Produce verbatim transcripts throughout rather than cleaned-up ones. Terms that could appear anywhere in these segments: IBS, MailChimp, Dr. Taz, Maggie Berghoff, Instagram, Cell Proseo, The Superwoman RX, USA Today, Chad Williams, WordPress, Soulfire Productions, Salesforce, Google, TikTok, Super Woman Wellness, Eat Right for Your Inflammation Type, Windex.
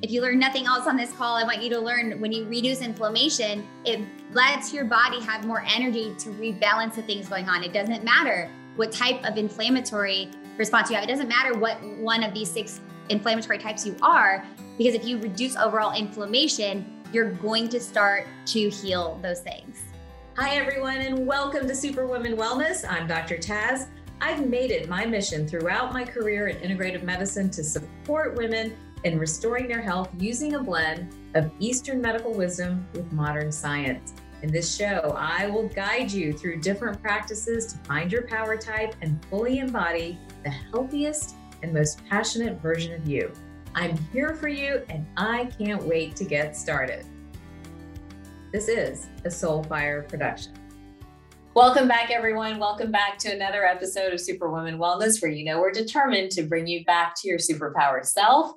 If you learn nothing else on this call, I want you to learn when you reduce inflammation, it lets your body have more energy to rebalance the things going on. It doesn't matter what type of inflammatory response you have. It doesn't matter what one of these six inflammatory types you are, because if you reduce overall inflammation, you're going to start to heal those things. Hi everyone, and welcome to Superwoman Wellness. I'm Doctor Taz. I've made it my mission throughout my career in integrative medicine to support women in restoring their health using a blend of Eastern medical wisdom with modern science. In this show, I will guide you through different practices to find your power type and fully embody the healthiest and most passionate version of you. I'm here for you, and I can't wait to get started. This is a Soulfire production. Welcome back, everyone. Welcome back to another episode of Superwoman Wellness, where you know we're determined to bring you back to your superpower self.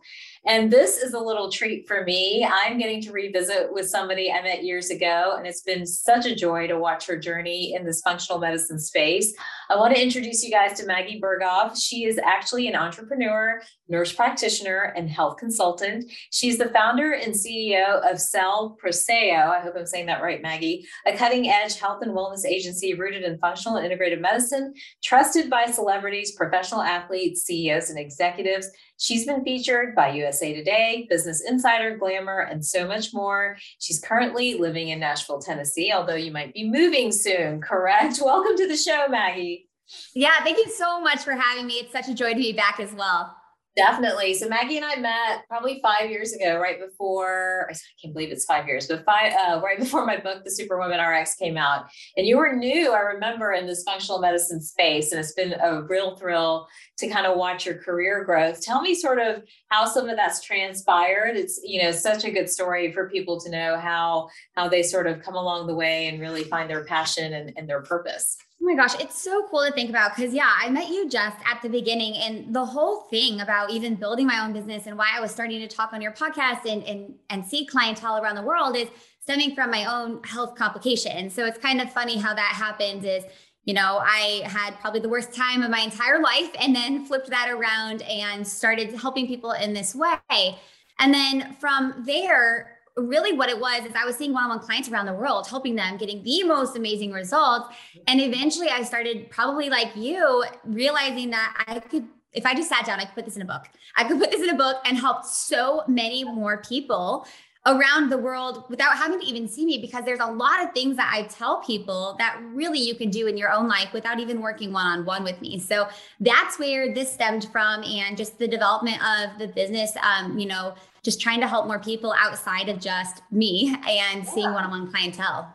And this is a little treat for me. I'm getting to revisit with somebody I met years ago, and it's been such a joy to watch her journey in this functional medicine space. I want to introduce you guys to Maggie Berghoff. She is actually an entrepreneur, nurse practitioner, and health consultant. She's the founder and C E O of Cell Proseo. I hope I'm saying that right, Maggie, a cutting-edge health and wellness agency rooted in functional and integrative medicine, trusted by celebrities, professional athletes, C E Os, and executives. She's been featured by U S A Today, Business Insider, Glamour, and so much more. She's currently living in Nashville, Tennessee, although you might be moving soon, correct? Welcome to the show, Maggie. Yeah, thank you so much for having me. It's such a joy to be back as well. Definitely. So Maggie and I met probably five years ago, right before, I can't believe it's five years, but five, uh, right before my book, The Superwoman R X, came out. And you were new, I remember, in this functional medicine space. And it's been a real thrill to kind of watch your career growth. Tell me sort of how some of that's transpired. It's, you know, such a good story for people to know how, how they sort of come along the way and really find their passion and, and their purpose. Oh my gosh, it's so cool to think about, because yeah, I met you just at the beginning, and the whole thing about even building my own business and why I was starting to talk on your podcast and and, and see clientele around the world is stemming from my own health complication. So it's kind of funny how that happens is, you know, I had probably the worst time of my entire life and then flipped that around and started helping people in this way. And then from there, really what it was is I was seeing one-on-one clients around the world, helping them, getting the most amazing results. And eventually I started, probably like you, realizing that I could, if I just sat down, I could put this in a book. I could put this in a book and help so many more people around the world without having to even see me, because there's a lot of things that I tell people that really you can do in your own life without even working one-on-one with me. So that's where this stemmed from, and just the development of the business, um, you know, just trying to help more people outside of just me and seeing one-on-one clientele.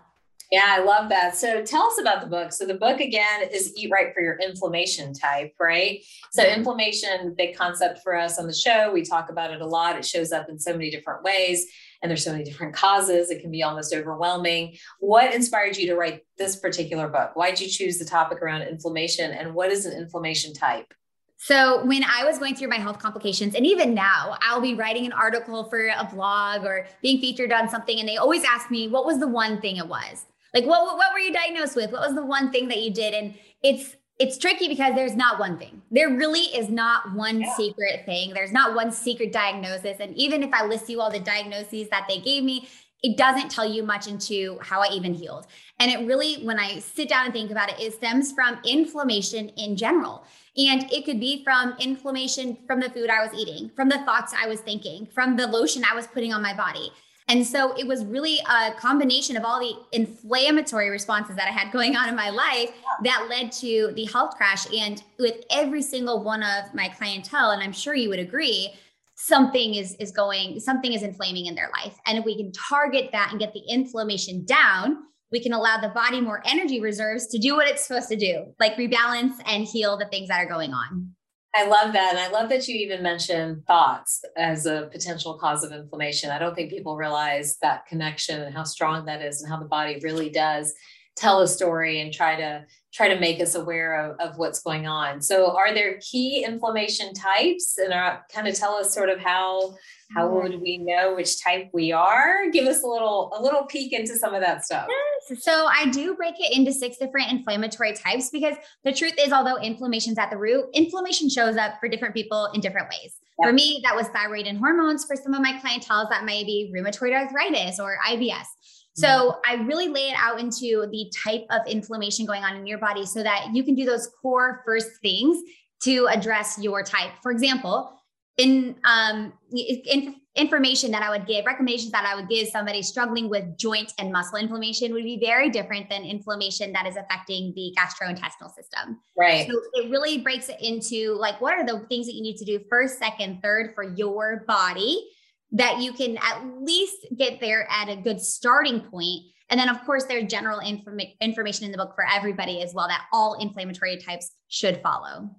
Yeah, I love that. So tell us about the book. So the book, again, is Eat Right for Your Inflammation Type, right? So inflammation, big concept for us on the show. We talk about it a lot. It shows up in so many different ways, and there's so many different causes. It can be almost overwhelming. What inspired you to write this particular book? Why did you choose the topic around inflammation, and what is an inflammation type? So when I was going through my health complications, and even now, I'll be writing an article for a blog or being featured on something, and they always ask me, what was the one thing it was? Like, what, what were you diagnosed with? What was the one thing that you did? And it's it's tricky, because there's not one thing. There really is not one yeah. secret thing. There's not one secret diagnosis. And even if I list you all the diagnoses that they gave me, it doesn't tell you much into how I even healed. And it really, when I sit down and think about it, it stems from inflammation in general. And it could be from inflammation from the food I was eating, from the thoughts I was thinking, from the lotion I was putting on my body. And so it was really a combination of all the inflammatory responses that I had going on in my life that led to the health crash. And with every single one of my clientele, and I'm sure you would agree, something is is going, something is inflaming in their life. And if we can target that and get the inflammation down, we can allow the body more energy reserves to do what it's supposed to do, like rebalance and heal the things that are going on. I love that. And I love that you even mentioned thoughts as a potential cause of inflammation. I don't think people realize that connection and how strong that is, and how the body really does tell a story and try to try to make us aware of, of what's going on. So are there key inflammation types, and are, kind of tell us sort of how, how would we know which type we are? Give us a little, a little peek into some of that stuff. Yes. So I do break it into six different inflammatory types, because the truth is, although inflammation's at the root, inflammation shows up for different people in different ways. Yep. For me, that was thyroid and hormones. For some of my clientele, that may be rheumatoid arthritis or I B S. So I really lay it out into the type of inflammation going on in your body so that you can do those core first things to address your type. For example, in, um, in information that I would give, recommendations that I would give somebody struggling with joint and muscle inflammation would be very different than inflammation that is affecting the gastrointestinal system. Right. So it really breaks it into like, what are the things that you need to do first, second, third for your body that you can at least get there at a good starting point. And then of course there's general informa- information in the book for everybody as well, that all inflammatory types should follow.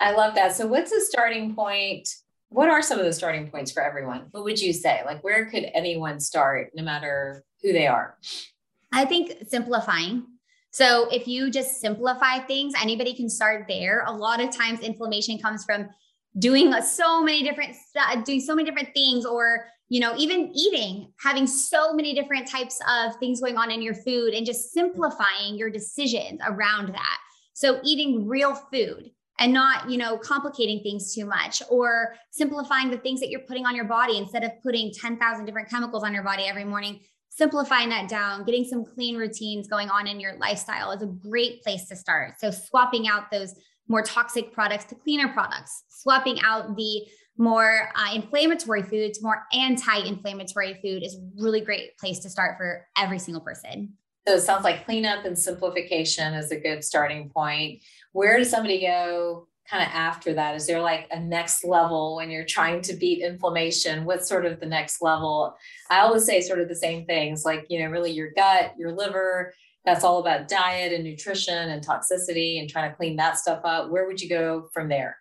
I love that. So what's the starting point? What are some of the starting points for everyone? What would you say? Like, where could anyone start no matter who they are? I think simplifying. So if you just simplify things, anybody can start there. A lot of times inflammation comes from doing so many different stuff, doing so many different things, or, you know, even eating, having so many different types of things going on in your food and just simplifying your decisions around that. So eating real food and not, you know, complicating things too much, or simplifying the things that you're putting on your body instead of putting ten thousand different chemicals on your body every morning, simplifying that down, getting some clean routines going on in your lifestyle is a great place to start. So swapping out those more toxic products to cleaner products, swapping out the more uh, inflammatory foods, more anti-inflammatory food is really great place to start for every single person. So it sounds like cleanup and simplification is a good starting point. Where does somebody go kind of after that? Is there like a next level when you're trying to beat inflammation? What's sort of the next level? I always say sort of the same things, like, you know, really your gut, your liver. That's all about diet and nutrition and toxicity and trying to clean that stuff up. Where would you go from there?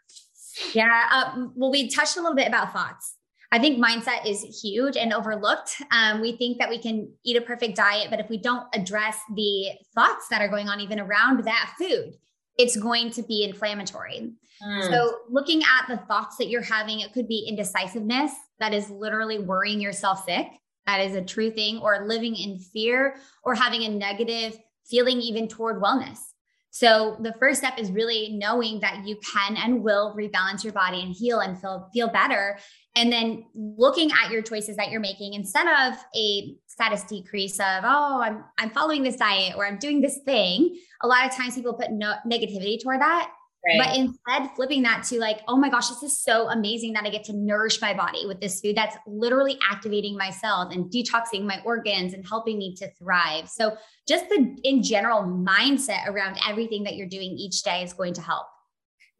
Yeah. Uh, well, we touched a little bit about thoughts. I think mindset is huge and overlooked. Um, we think that we can eat a perfect diet, but if we don't address the thoughts that are going on even around that food, it's going to be inflammatory. Mm. So looking at the thoughts that you're having, it could be indecisiveness. That is literally worrying yourself sick. That is a true thing, or living in fear, or having a negative feeling even toward wellness. So the first step is really knowing that you can and will rebalance your body and heal and feel, feel better. And then looking at your choices that you're making instead of a status decrease of, oh, I'm, I'm following this diet or I'm doing this thing. A lot of times people put no negativity toward that. Right. But instead flipping that to like, oh my gosh, this is so amazing that I get to nourish my body with this food that's literally activating my cells and detoxing my organs and helping me to thrive. So just the in general mindset around everything that you're doing each day is going to help.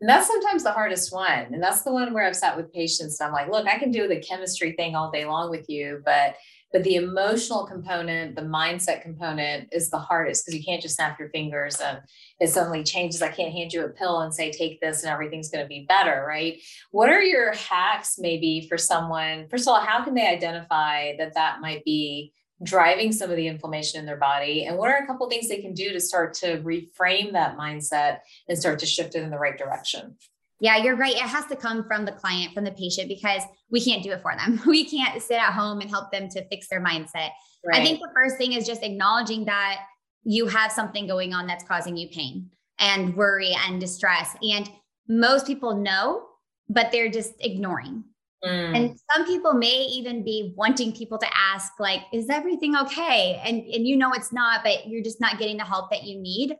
And that's sometimes the hardest one. And that's the one where I've sat with patients and I'm like, look, I can do the chemistry thing all day long with you, but But the emotional component, the mindset component is the hardest because you can't just snap your fingers and it suddenly changes. I can't hand you a pill and say, take this and everything's going to be better, right? What are your hacks maybe for someone? First of all, how can they identify that that might be driving some of the inflammation in their body? And what are a couple of things they can do to start to reframe that mindset and start to shift it in the right direction? Yeah, you're right. It has to come from the client, from the patient, because we can't do it for them. We can't sit at home and help them to fix their mindset. Right. I think the first thing is just acknowledging that you have something going on that's causing you pain and worry and distress. And most people know, but they're just ignoring. Mm. And some people may even be wanting people to ask like, is everything okay? And, and you know, it's not, but you're just not getting the help that you need.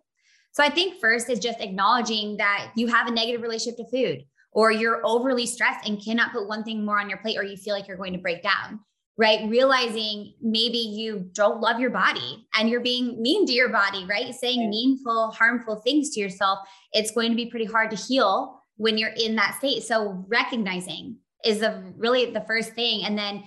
So I think first is just acknowledging that you have a negative relationship to food, or you're overly stressed and cannot put one thing more on your plate, or you feel like you're going to break down, right? Realizing maybe you don't love your body and you're being mean to your body, right? Saying meaningful, harmful things to yourself. It's going to be pretty hard to heal when you're in that state. So recognizing is the, really the first thing, and then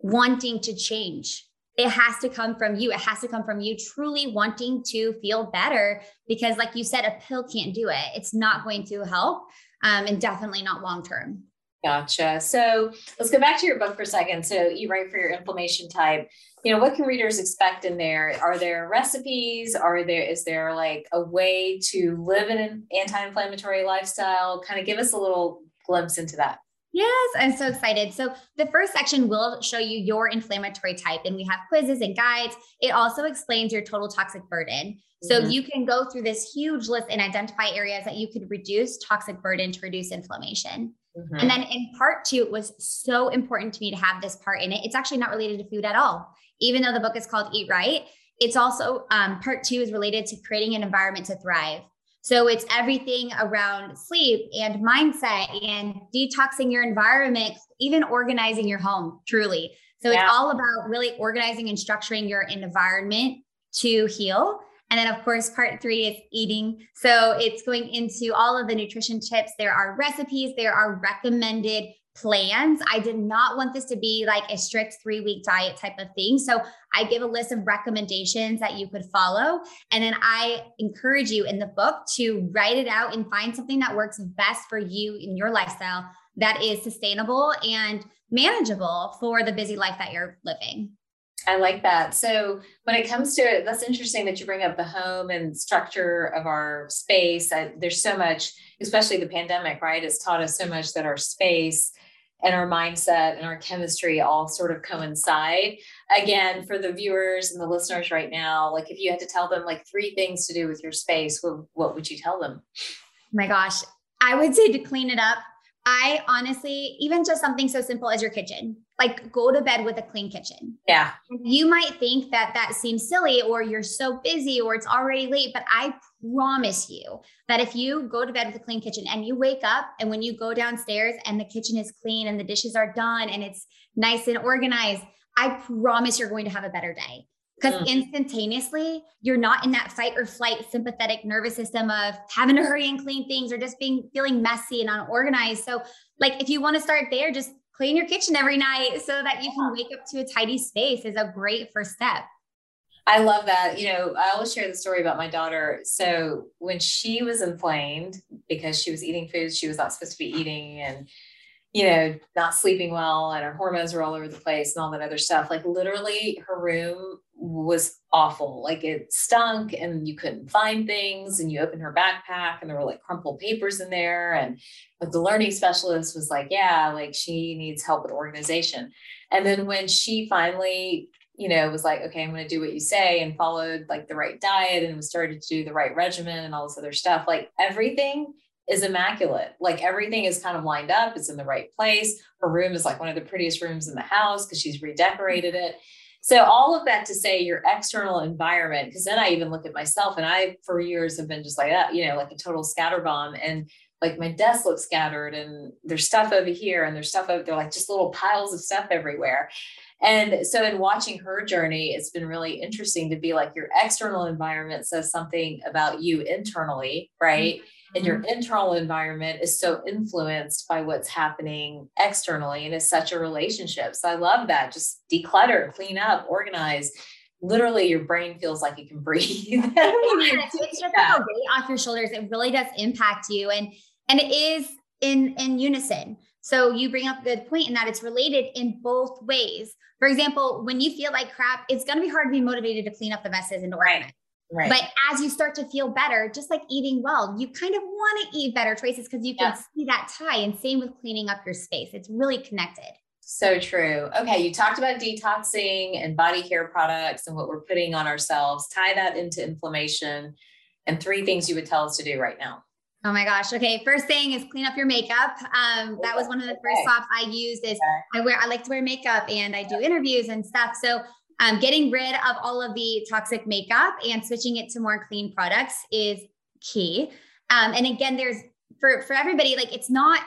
wanting to change. It has to come from you. It has to come from you truly wanting to feel better, because like you said, a pill can't do it. It's not going to help, um, and definitely not long-term. Gotcha. So let's go back to your book for a second. So Eat Right for Your Inflammation Type. You know, what can readers expect in there? Are there recipes? Are there, is there like a way to live in an anti-inflammatory lifestyle? Kind of give us a little glimpse into that. Yes, I'm so excited. So the first section will show you your inflammatory type, and we have quizzes and guides. It also explains your total toxic burden. So mm-hmm. you can go through this huge list and identify areas that you could reduce toxic burden to reduce inflammation. Mm-hmm. And then in part two, it was so important to me to have this part in it. It's actually not related to food at all. Even though the book is called Eat Right, it's also um, part two is related to creating an environment to thrive. So it's everything around sleep and mindset and detoxing your environment, even organizing your home, truly. So yeah. It's all about really organizing and structuring your environment to heal. And then of course, part three is eating. So it's going into all of the nutrition tips. There are recipes, there are recommended plans. I did not want this to be like a strict three week diet type of thing. So I give a list of recommendations that you could follow. And then I encourage you in the book to write it out and find something that works best for you in your lifestyle that is sustainable and manageable for the busy life that you're living. I like that. So when it comes to it, that's interesting that you bring up the home and structure of our space. I, there's so much, especially the pandemic, right? It's taught us so much that our space and our mindset and our chemistry all sort of coincide. Again, for the viewers and the listeners right now, like if you had to tell them like three things to do with your space, what, what would you tell them? Oh my gosh. I would say to clean it up. I honestly, even just something so simple as your kitchen, like go to bed with a clean kitchen. Yeah. You might think that that seems silly or you're so busy or it's already late, but I promise you that if you go to bed with a clean kitchen and you wake up and when you go downstairs and the kitchen is clean and the dishes are done and it's nice and organized, I promise you're going to have a better day. Because mm. instantaneously, you're not in that fight or flight sympathetic nervous system of having to hurry and clean things or just being feeling messy and unorganized. So like, if you want to start there, just clean your kitchen every night so that you can wake up to a tidy space is a great first step. I love that. You know, I always share the story about my daughter. So when she was inflamed because she was eating food she was not supposed to be eating and you know, not sleeping well and her hormones were all over the place and all that other stuff. Like literally her room was awful. Like it stunk and you couldn't find things and you opened her backpack and there were like crumpled papers in there. And but the learning specialist was like, yeah, like she needs help with organization. And then when she finally, you know, was like, okay, I'm going to do what you say and followed like the right diet and was started to do the right regimen and all this other stuff, like everything is immaculate. Like everything is kind of lined up. It's in the right place. Her room is like one of the prettiest rooms in the house because she's redecorated it. So all of that to say your external environment, because then I even look at myself and I, for years have been just like that, you know, like a total scatterbomb and like my desk looks scattered and there's stuff over here and there's stuff over there, like just little piles of stuff everywhere. And so in watching her journey, it's been really interesting to be like your external environment says something about you internally, right? Mm-hmm. And your internal environment is so influenced by what's happening externally. And it's such a relationship. So I love that. Just declutter, clean up, organize. Literally your brain feels like it can breathe. It takes your weight off your shoulders. It really does impact you. And, and it is in, in unison. So you bring up a good point in that it's related in both ways. For example, when you feel like crap, it's going to be hard to be motivated to clean up the messes and to organize. Right. Right. But as you start to feel better, just like eating well, you kind of want to eat better choices because you can yeah. see that tie. And same with cleaning up your space. It's really connected. So true. Okay. You talked about detoxing and body care products and what we're putting on ourselves. Tie that into inflammation and three things you would tell us to do right now. Oh my gosh. Okay. First thing is clean up your makeup. Um, that was one of the first stops I used is I wear, I like to wear makeup and I do interviews and stuff. So um, getting rid of all of the toxic makeup and switching it to more clean products is key. Um, and again, there's for, for everybody, like it's not,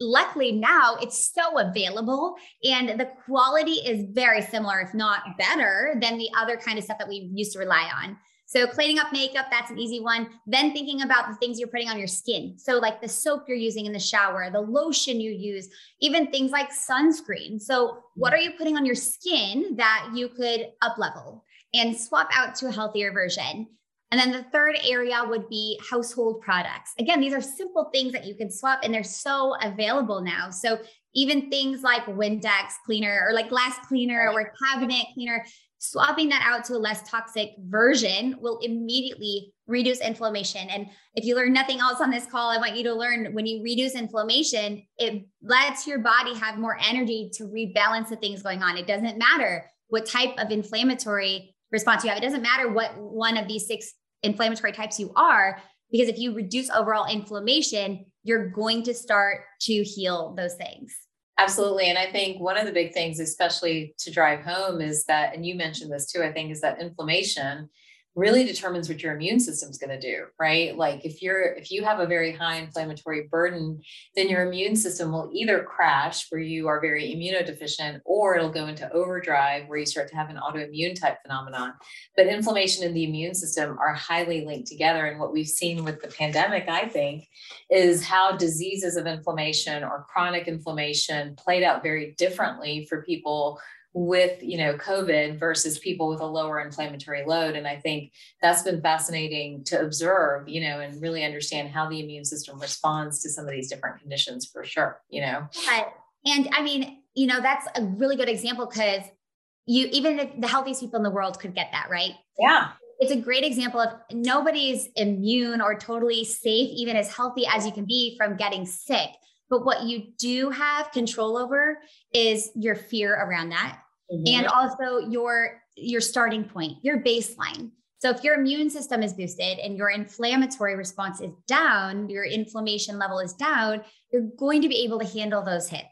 luckily now it's so available and the quality is very similar, if not better than the other kind of stuff that we used to rely on. So cleaning up makeup, that's an easy one. Then thinking about the things you're putting on your skin. So like the soap you're using in the shower, the lotion you use, even things like sunscreen. So what are you putting on your skin that you could up level and swap out to a healthier version? And then the third area would be household products. Again, these are simple things that you can swap and they're so available now. So even things like Windex cleaner or like glass cleaner or cabinet cleaner, swapping that out to a less toxic version will immediately reduce inflammation. And if you learn nothing else on this call, I want you to learn when you reduce inflammation, it lets your body have more energy to rebalance the things going on. It doesn't matter what type of inflammatory response you have. It doesn't matter what one of these six inflammatory types you are, because if you reduce overall inflammation, you're going to start to heal those things. Absolutely. And I think one of the big things, especially to drive home, is that, and you mentioned this too, I think, is that inflammation really determines what your immune system's going to do, right? Like if you're, if you have a very high inflammatory burden, then your immune system will either crash where you are very immunodeficient, or it'll go into overdrive where you start to have an autoimmune type phenomenon. But inflammation and the immune system are highly linked together. And what we've seen with the pandemic, I think, is how diseases of inflammation or chronic inflammation played out very differently for people with, you know, COVID versus people with a lower inflammatory load. And I think that's been fascinating to observe, you know, and really understand how the immune system responds to some of these different conditions for sure, you know? Yeah. And I mean, you know, that's a really good example because you, even if the healthiest people in the world could get that, right? Yeah. It's a great example of nobody's immune or totally safe, even as healthy as you can be, from getting sick. But what you do have control over is your fear around that. Mm-hmm. And also your, your starting point, your baseline. So if your immune system is boosted and your inflammatory response is down, your inflammation level is down, you're going to be able to handle those hits.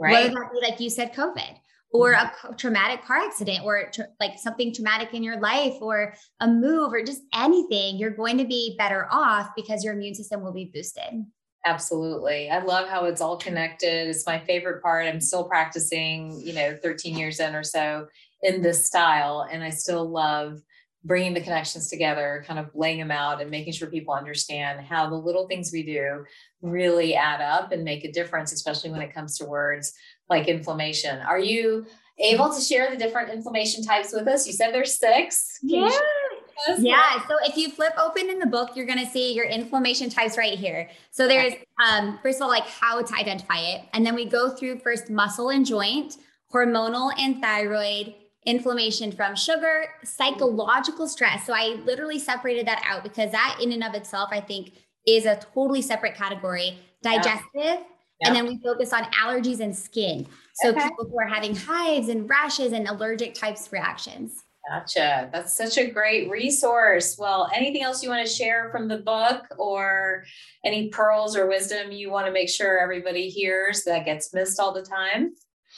Right. Whether that be, like you said, COVID or mm-hmm. a traumatic car accident or tra- like something traumatic in your life or a move or just anything, you're going to be better off because your immune system will be boosted. Absolutely. I love how it's all connected. It's my favorite part. I'm still practicing, you know, thirteen years in or so in this style. And I still love bringing the connections together, kind of laying them out and making sure people understand how the little things we do really add up and make a difference, especially when it comes to words like inflammation. Are you able to share the different inflammation types with us? You said there's six. Can yeah. Yeah. So if you flip open in the book, you're going to see your inflammation types right here. So there's, um, first of all, like how to identify it. And then we go through first muscle and joint, hormonal and thyroid, inflammation from sugar, psychological stress. So I literally separated that out because that in and of itself, I think, is a totally separate category. Digestive. Yeah. Yep. And then we focus on allergies and skin. So okay. people who are having hives and rashes and allergic types reactions. Gotcha. That's such a great resource. Well, anything else you want to share from the book or any pearls or wisdom you want to make sure everybody hears that gets missed all the time?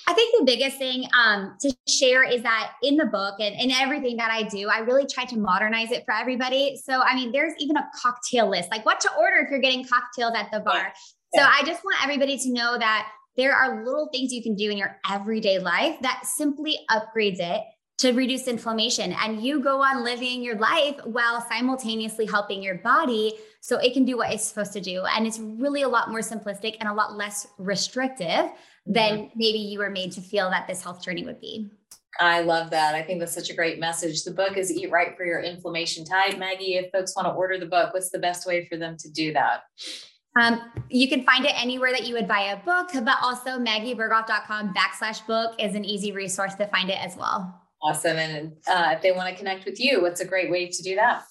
I think the biggest thing um, to share is that in the book and in everything that I do, I really try to modernize it for everybody. So, I mean, there's even a cocktail list, like what to order if you're getting cocktails at the bar. Yeah. So yeah. I just want everybody to know that there are little things you can do in your everyday life that simply upgrades it to reduce inflammation, and you go on living your life while simultaneously helping your body so it can do what it's supposed to do. And it's really a lot more simplistic and a lot less restrictive than maybe you were made to feel that this health journey would be. I love that. I think that's such a great message. The book is Eat Right for Your Inflammation Type. Maggie, if folks want to order the book, what's the best way for them to do that? Um, you can find it anywhere that you would buy a book, but also maggieberghoff.com backslash book is an easy resource to find it as well. Awesome. And uh, if they want to connect with you, what's a great way to do that?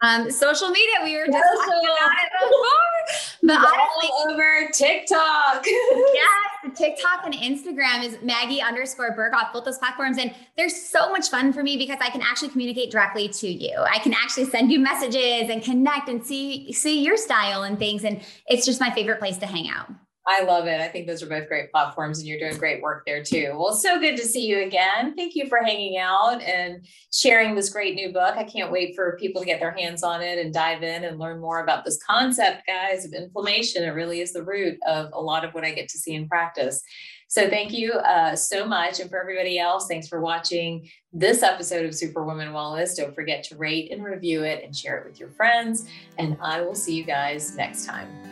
Um, social media. We were just social. talking about it before. But honestly, all over TikTok. Yes, TikTok and Instagram is Maggie underscore Berghoff, both those platforms. And they're so much fun for me because I can actually communicate directly to you. I can actually send you messages and connect and see, see your style and things. And it's just my favorite place to hang out. I love it. I think those are both great platforms and you're doing great work there too. Well, so good to see you again. Thank you for hanging out and sharing this great new book. I can't wait for people to get their hands on it and dive in and learn more about this concept, guys, of inflammation. It really is the root of a lot of what I get to see in practice. So thank you uh, so much. And for everybody else, thanks for watching this episode of Superwoman Wellness. Don't forget to rate and review it and share it with your friends. And I will see you guys next time.